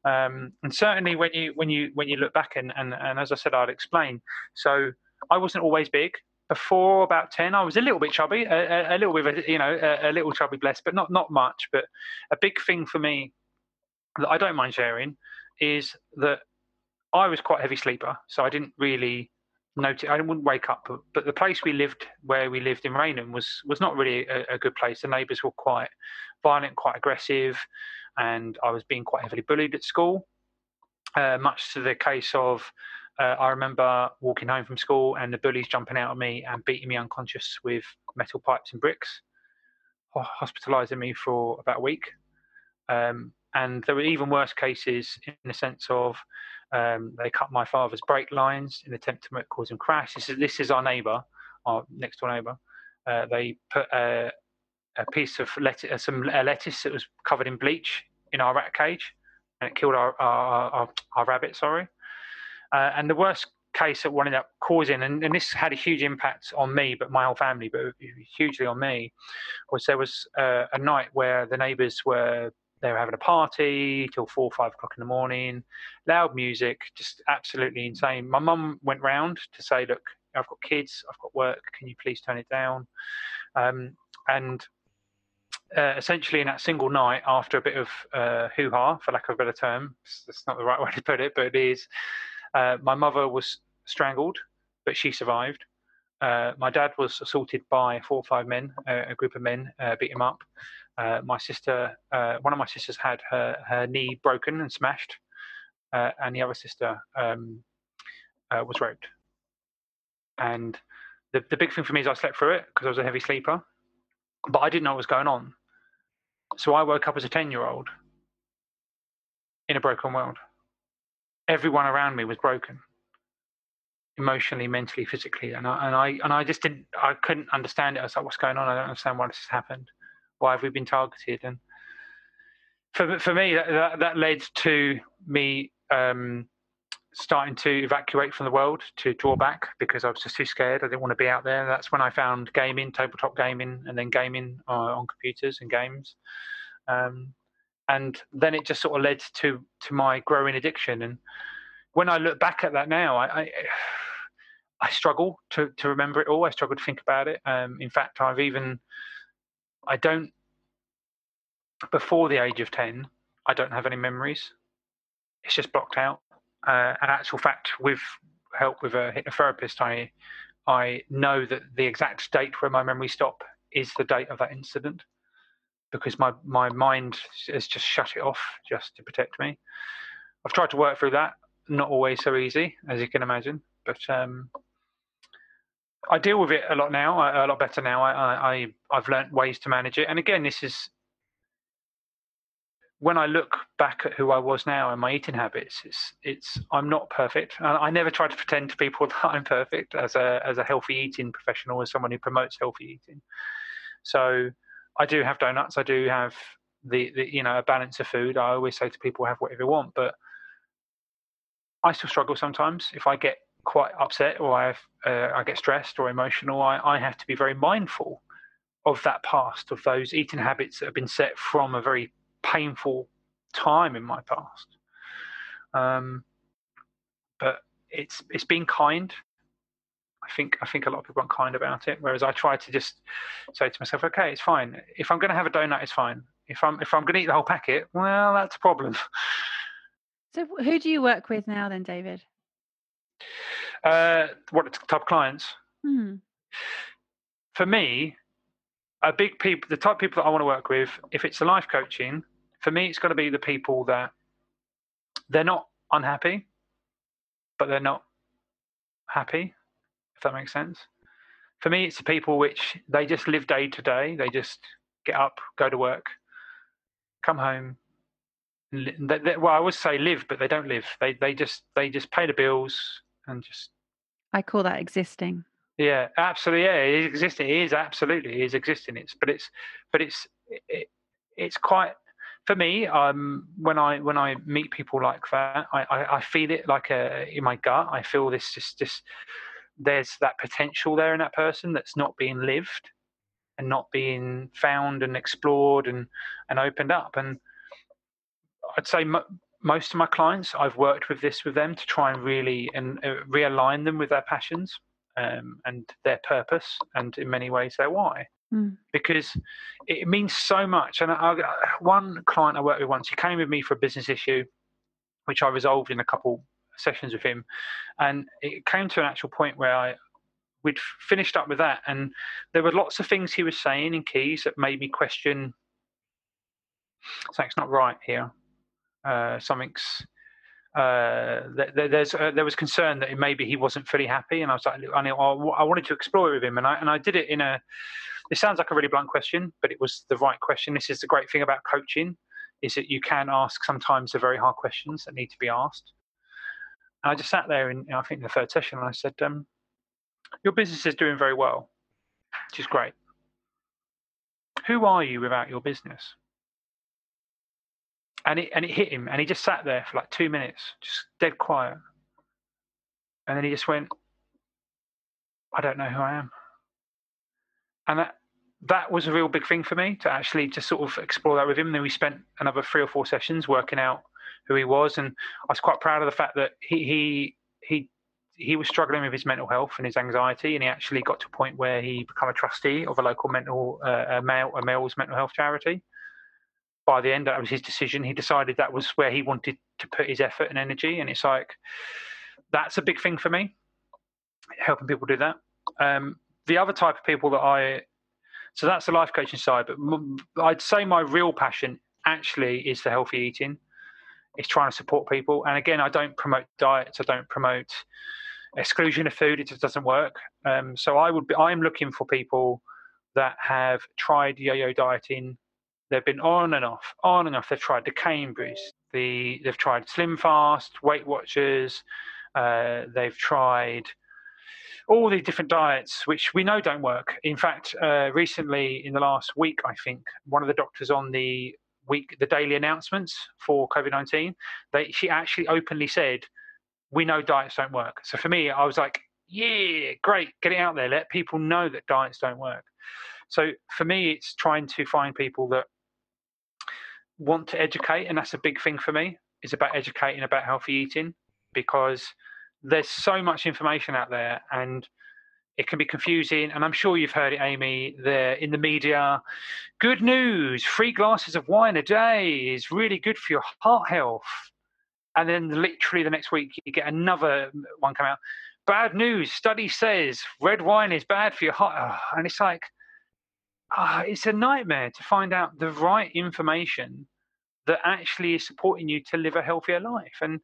Um, and certainly when you when you when you look back and and, and as I said, I'd explain. So I wasn't always big. Before about ten, I was a little bit chubby, a, a, a little bit, you know, a, a little chubby blessed, but not not much. But a big thing for me that I don't mind sharing is that I was quite a heavy sleeper, so I didn't really. Noted, I wouldn't wake up, but, but the place we lived, where we lived in Rainham, was was not really a, a good place. The neighbours were quite violent, quite aggressive, and I was being quite heavily bullied at school. Uh, much to the case of, uh, I remember walking home from school and the bullies jumping out at me and beating me unconscious with metal pipes and bricks, oh, hospitalising me for about a week. Um, and there were even worse cases in the sense of. Um, they cut my father's brake lines in an attempt to make, cause him crash. This is, this is our neighbour, our next door neighbour. Uh, they put a, a piece of lettuce, uh, some uh, lettuce that was covered in bleach in our rat cage, and it killed our our, our, our rabbit. Sorry. Uh, and the worst case that ended up causing, and, and this had a huge impact on me, but my whole family, but hugely on me, was there was uh, a night where the neighbours were. They were having a party till four, five o'clock in the morning, loud music, just absolutely insane. My mum went round to say, look, I've got kids, I've got work, can you please turn it down? Um, and uh, essentially in that single night, after a bit of uh, hoo-ha, for lack of a better term, that's not the right way to put it, but it is, uh, my mother was strangled, but she survived. Uh, my dad was assaulted by four or five men, uh, a group of men, uh, beat him up. Uh, my sister, uh, one of my sisters had her, her knee broken and smashed, uh, and the other sister um, uh, was raped. And the, the big thing for me is I slept through it because I was a heavy sleeper, but I didn't know what was going on. So I woke up as a ten-year-old in a broken world. Everyone around me was broken, emotionally, mentally, physically, and I and I and I just didn't. I couldn't understand it. I was like, "What's going on? I don't understand why this has happened. Why have we been targeted?" And for for me, that that, that led to me um, starting to evacuate from the world, to draw back because I was just too scared. I didn't want to be out there. That's when I found gaming, tabletop gaming, and then gaming uh, on computers and games. Um, and then it just sort of led to to my growing addiction. And when I look back at that now, I. I I struggle to, to remember it all. I struggle to think about it. Um, in fact, I've even, I don't, before the age of ten, I don't have any memories. It's just blocked out. Uh, an actual fact, with help with a hypnotherapist, I, I know that the exact date where my memories stop is the date of that incident, because my, my mind has just shut it off just to protect me. I've tried to work through that. Not always so easy, as you can imagine, but, um, I deal with it a lot now, a lot better now. I, I, I've learned ways to manage it. And again, this is when I look back at who I was now and my eating habits. It's, it's I'm not perfect. And I never try to pretend to people that I'm perfect as a as a healthy eating professional, as someone who promotes healthy eating. So I do have donuts. I do have the, the you know a balance of food. I always say to people, have whatever you want, but I still struggle sometimes. If I get quite upset or I have, uh, I get stressed or emotional, I, I have to be very mindful of that past, of those eating habits that have been set from a very painful time in my past. Um, but it's it's being kind. I think I think a lot of people aren't kind about it. Whereas I try to just say to myself, okay, it's fine. If I'm going to have a donut, it's fine. If I'm if I'm going to eat the whole packet, well, that's a problem. So, who do you work with now, then, David? Uh, what type of clients? Hmm. For me, a big people, the type of people that I want to work with, if it's the life coaching, for me, it's going to be the people that they're not unhappy, but they're not happy. If that makes sense. For me, it's the people which they just live day to day. They just get up, go to work, come home. They, they, well, I would say live, but they don't live. They they just they just pay the bills and just. I call that existing. Yeah, absolutely. Yeah, it is existing. It is absolutely it is existing. It's but it's but it's it, it's quite for me. Um, when I when I meet people like that, I I, I feel it like a in my gut. I feel this just just. There's that potential there in that person that's not being lived and not being found and explored and, and opened up. And I'd say mo- most of my clients, I've worked with this with them to try and really and uh, realign them with their passions um, and their purpose and in many ways their why. Mm. Because it means so much. And I, I, one client I worked with once, he came with me for a business issue, which I resolved in a couple sessions with him, and it came to an actual point where I we'd finished up with that, and there were lots of things he was saying in keys that made me question something's not right here. Uh, something's uh, th- th- there's uh, there was concern that maybe he wasn't fully happy, and I was like, I knew I wanted to explore with him, and I and I did it in a. It sounds like a really blunt question, but it was the right question. This is the great thing about coaching, is that you can ask sometimes the very hard questions that need to be asked. I just sat there in, I think, the third session, and I said, um, your business is doing very well, which is great. Who are you without your business? And it and it hit him, and he just sat there for like two minutes, just dead quiet. And then he just went, I don't know who I am. And that that was a real big thing for me to actually just sort of explore that with him. And then we spent another three or four sessions working out who he was, and I was quite proud of the fact that he he he he was struggling with his mental health and his anxiety, and he actually got to a point where he became a trustee of a local mental uh, a male a male's mental health charity. By the end, that was his decision. He decided that was where he wanted to put his effort and energy, and it's like that's a big thing for me, helping people do that. Um, the other type of people that I so that's the life coaching side, but m- I'd say my real passion actually is the healthy eating. It's trying to support people. And again, I don't promote diets. I don't promote exclusion of food. It just doesn't work. Um, so I would be, I'm looking for people that have tried yo-yo dieting. They've been on and off, on and off. They've tried the Cambries. The, they've tried Slim Fast, Weight Watchers. Uh, they've tried all the different diets, which we know don't work. In fact, uh, recently in the last week, I think, one of the doctors on the week the daily announcements for COVID nineteen, they she actually openly said, we know diets don't work. So for me, I was like, yeah, great, get it out there, let people know that diets don't work. So for me, it's trying to find people that want to educate, and that's a big thing for me, is about educating about healthy eating, because there's so much information out there and it can be confusing, and I'm sure you've heard it, Amy, there in the media. Good news, three glasses of wine a day is really good for your heart health. And then literally the next week you get another one come out. Bad news, study says red wine is bad for your heart. And it's like, oh, it's a nightmare to find out the right information that actually is supporting you to live a healthier life. And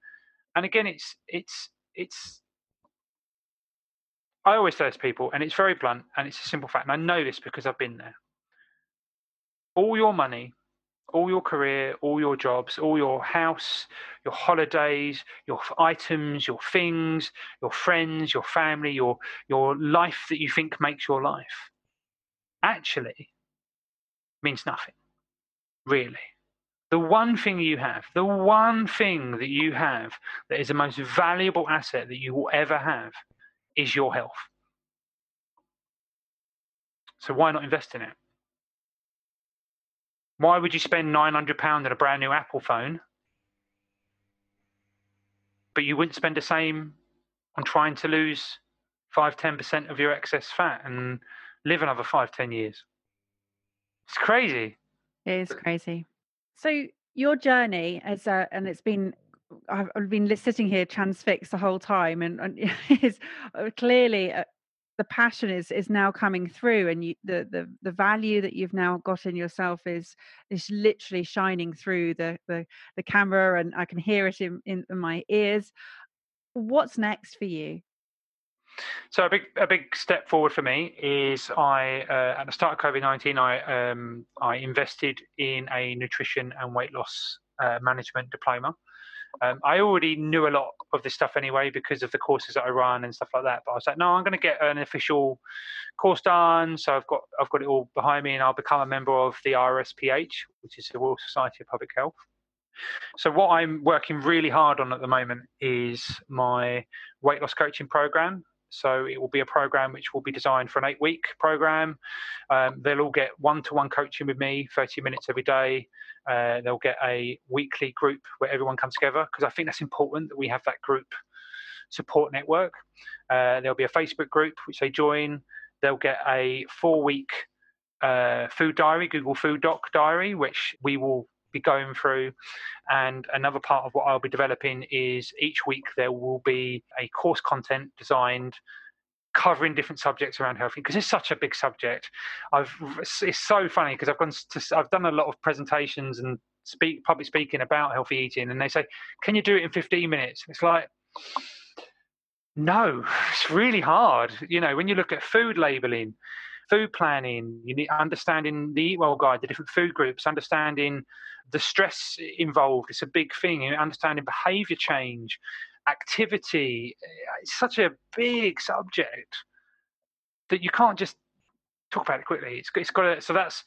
and again, it's it's it's... I always say this to people, and it's very blunt, and it's a simple fact, and I know this because I've been there. All your money, all your career, all your jobs, all your house, your holidays, your items, your things, your friends, your family, your your life that you think makes your life, actually means nothing, really. The one thing you have, the one thing that you have that is the most valuable asset that you will ever have is your health. So why not invest in it? Why would you spend nine hundred pounds on a brand new Apple phone, but you wouldn't spend the same on trying to lose five to ten percent of your excess fat and live another five to ten years? It's crazy. It is crazy. So your journey as a, and it's been, I've been sitting here transfixed the whole time, and, and is clearly a, the passion is is now coming through, and you, the the the value that you've now got in yourself is is literally shining through the the, the camera, and I can hear it in, in in my ears. What's next for you? So a big a big step forward for me is I uh, at the start of COVID nineteen, I um I invested in a nutrition and weight loss uh, management diploma. Um, I already knew a lot of this stuff anyway because of the courses that I run and stuff like that. But I was like, no, I'm going to get an official course done. So I've got I've got it all behind me, and I'll become a member of the R S P H, which is the Royal Society of Public Health. So what I'm working really hard on at the moment is my weight loss coaching program. So it will be a program which will be designed for an eight-week program. Um, they'll all get one-to-one coaching with me, thirty minutes every day. Uh, they'll get a weekly group where everyone comes together, because I think that's important that we have that group support network. Uh, there'll be a Facebook group which they join. They'll get a four-week uh, food diary, Google Food Doc diary, which we will be going through. And another part of what I'll be developing is each week there will be a course content designed covering different subjects around health, because it's such a big subject. I've it's so funny because I've gone to, I've done a lot of presentations and speak public speaking about healthy eating, and they say, can you do it in fifteen minutes? It's like, no, it's really hard. You know, when you look at food labeling, food planning, you need understanding the Eat Well Guide, the different food groups, understanding the stress involved. It's a big thing. You know, understanding behavior change, activity. It's such a big subject that you can't just talk about it quickly. It's, it's got to, so that's,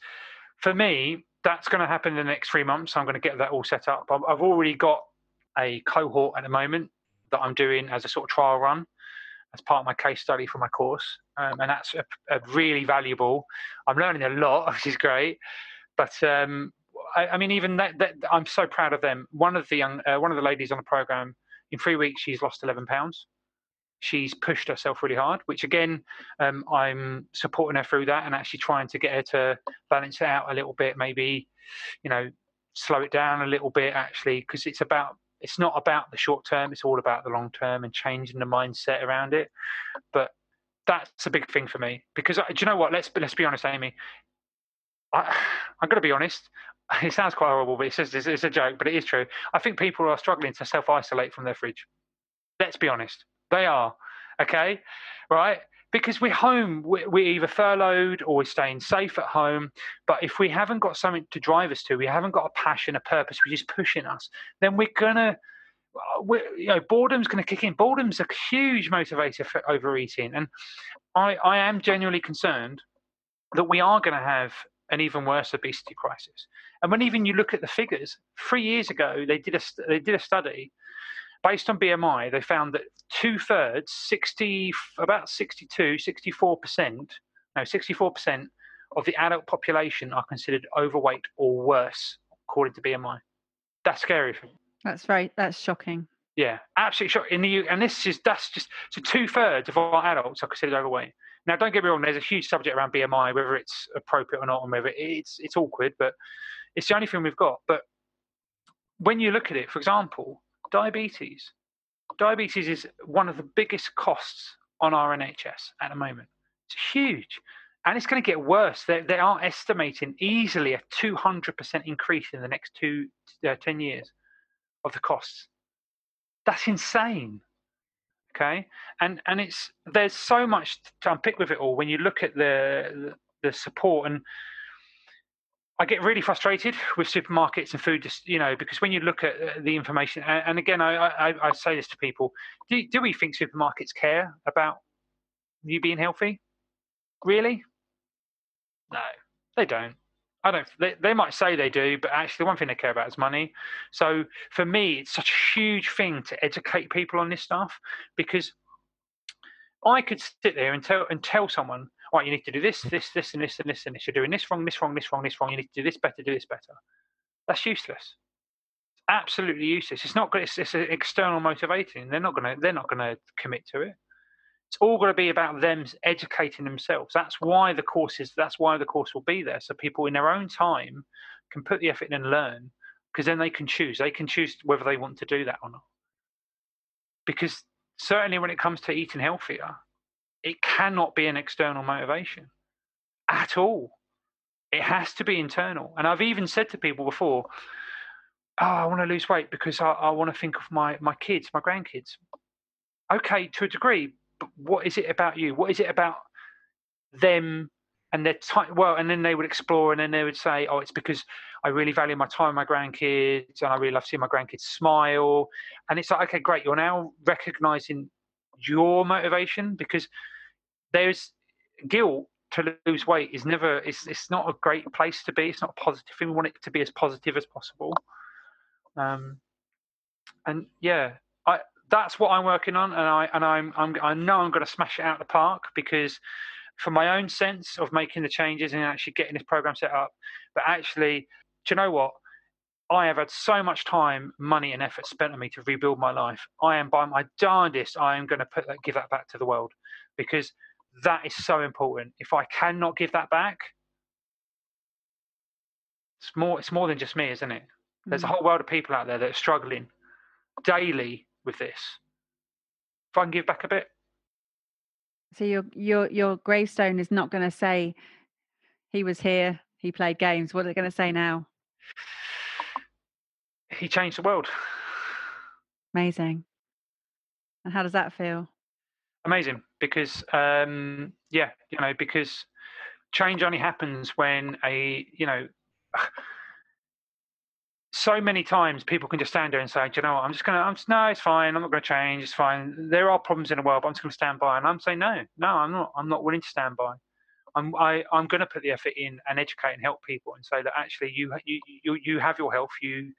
for me, that's going to happen in the next three months. I'm going to get that all set up. I've already got a cohort at the moment that I'm doing as a sort of trial run, as part of my case study for my course. Um, and that's a, a really valuable. I'm learning a lot, which is great. But um, I, I mean, even that, that, I'm so proud of them. One of the young, uh, one of the ladies on the program, in three weeks, she's lost eleven pounds. She's pushed herself really hard, which again, um, I'm supporting her through that and actually trying to get her to balance it out a little bit, maybe, you know, slow it down a little bit, actually, because it's about, it's not about the short term, it's all about the long term and changing the mindset around it. But that's a big thing for me, because, do you know what, let's, let's be honest, Amy, I, I've got to be honest. It sounds quite horrible, but it's, just, it's a joke, but it is true. I think people are struggling to self-isolate from their fridge. Let's be honest. They are, okay? Right? Because we're home. We're either furloughed or we're staying safe at home. But if we haven't got something to drive us to, we haven't got a passion, a purpose, which is pushing us, then we're going to, you know, boredom's going to kick in. Boredom's a huge motivator for overeating. And I, I am genuinely concerned that we are going to have an even worse obesity crisis. And when even you look at the figures, three years ago, they did a, they did a study based on B M I. They found that two thirds, sixty, about sixty-two, sixty-four percent, no, sixty-four percent of the adult population are considered overweight or worse, according to B M I. That's scary for me. That's right. That's shocking. Yeah, absolutely shocking. In the, and this is, that's just, so two thirds of our adults are considered overweight. Now, don't get me wrong, there's a huge subject around B M I, whether it's appropriate or not, and whether it's it's awkward, but it's the only thing we've got. But when you look at it, for example, diabetes. Diabetes is one of the biggest costs on our N H S at the moment. It's huge. And it's going to get worse. They, they are estimating easily a two hundred percent increase in the next two, uh, ten years of the costs. That's insane. Okay, and and it's there's so much to unpick with it all. When you look at the the support, and I get really frustrated with supermarkets and food, just, you know, because when you look at the information, and again, I I, I say this to people: do do we think supermarkets care about you being healthy? Really? No, they don't. I don't, they, they might say they do, but actually the one thing they care about is money. So for me, it's such a huge thing to educate people on this stuff, because I could sit there and tell and tell someone, all right, you need to do this, this, this, and this, and this, and this. You're doing this wrong, this wrong, this wrong, this wrong. You need to do this better, do this better. That's useless. It's absolutely useless. It's not good. It's, it's an external motivating. They're not gonna. They're not gonna commit to it. It's all going to be about them educating themselves. That's why the course is. That's why the course will be there, so people in their own time can put the effort in and learn, because then they can choose. They can choose whether they want to do that or not. Because certainly when it comes to eating healthier, it cannot be an external motivation at all. It has to be internal. And I've even said to people before, oh, I want to lose weight because I, I want to think of my, my kids, my grandkids. Okay, to a degree, but what is it about you? What is it about them and their time? Well, and then they would explore, and then they would say, oh, it's because I really value my time with my grandkids, and I really love seeing my grandkids smile. And it's like, okay, great. You're now recognizing your motivation, because there's guilt to lose weight is never, it's, it's not a great place to be. It's not a positive thing. We want it to be as positive as possible. Um, and yeah, I, that's what I'm working on. And I, and I'm, I'm, I know I'm going to smash it out of the park, because for my own sense of making the changes and actually getting this program set up, but actually, do you know what? I have had so much time, money, and effort spent on me to rebuild my life. I am by my darndest, I am going to put that, give that back to the world, because that is so important. If I cannot give that back, it's more, it's more than just me, isn't it? There's a whole world of people out there that are struggling daily with this. If I can give back a bit. So your your your gravestone is not going to say he was here, he played games. What are they going to say now? He changed the world. Amazing. And how does that feel? Amazing, because um yeah, you know, because change only happens when a, you know, so many times people can just stand there and say, do you know what, I'm just gonna, I'm just, no, it's fine, I'm not gonna change, it's fine. There are problems in the world, but I'm just gonna stand by. And I'm saying, no, no, I'm not, I'm not willing to stand by. I'm, I, I'm going to put the effort in and educate and help people, and say that actually you, you, you, you have your health. You,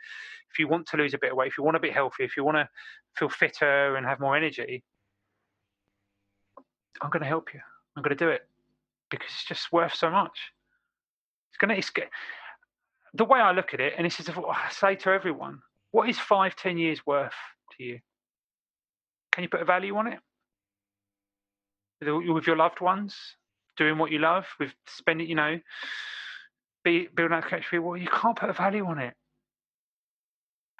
if you want to lose a bit of weight, if you want to be healthy, if you want to feel fitter and have more energy, I'm going to help you. I'm going to do it, because it's just worth so much. It's going to, it's the way I look at it. And this is what I say to everyone. What is five, ten years worth to you? Can you put a value on it? With, with your loved ones? Doing what you love, with spending, you know, be, building that connection. Well, you can't put a value on it.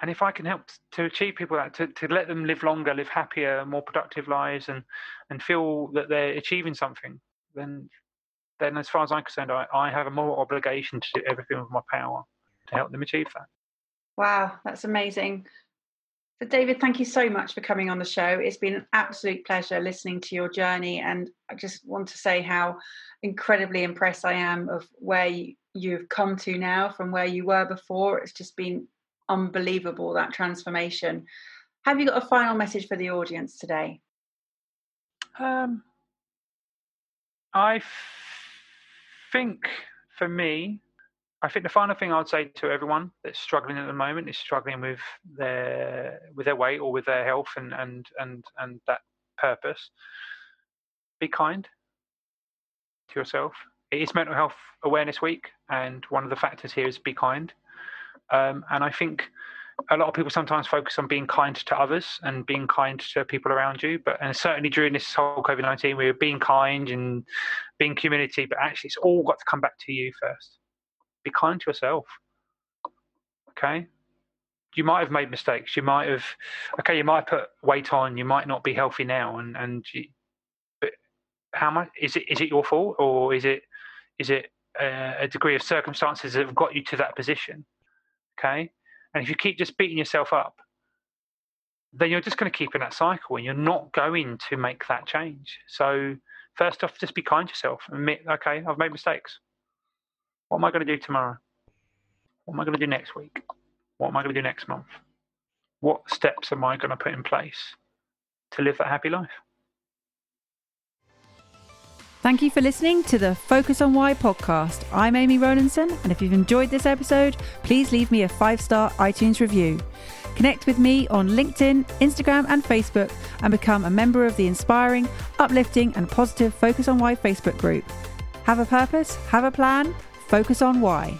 And if I can help to achieve people that, to, to let them live longer, live happier, more productive lives, and and feel that they're achieving something, then then as far as I'm concerned, I, I have a moral obligation to do everything with my power to help them achieve that. Wow, that's amazing. So David, thank you so much for coming on the show. It's been an absolute pleasure listening to your journey, and I just want to say how incredibly impressed I am of where you've come to now from where you were before. It's just been unbelievable, that transformation. Have you got a final message for the audience today? Um, I f- think for me, I think the final thing I'd say to everyone that's struggling at the moment is struggling with their with their weight or with their health and and and and that purpose. Be kind to yourself. It is Mental Health Awareness Week, and one of the factors here is be kind. Um, and I think a lot of people sometimes focus on being kind to others and being kind to people around you, but and certainly during this whole COVID nineteen, we were being kind and being community, but actually it's all got to come back to you first. Be kind to yourself. Okay, you might have made mistakes, you might have okay you might put weight on, you might not be healthy now, and and you, but how much is it is it your fault, or is it is it a, a degree of circumstances that have got you to that position? Okay, and if you keep just beating yourself up, then you're just going to keep in that cycle, and you're not going to make that change. So first off, just be kind to yourself. Admit, okay, I've made mistakes. What am I going to do tomorrow? What am I going to do next week? What am I going to do next month? What steps am I going to put in place to live that happy life? Thank you for listening to the Focus on Why podcast. I'm Amy Rowlandson, and if you've enjoyed this episode, please leave me a five-star iTunes review. Connect with me on LinkedIn, Instagram and Facebook and become a member of the inspiring, uplifting and positive Focus on Why Facebook group. Have a purpose, have a plan, focus on why.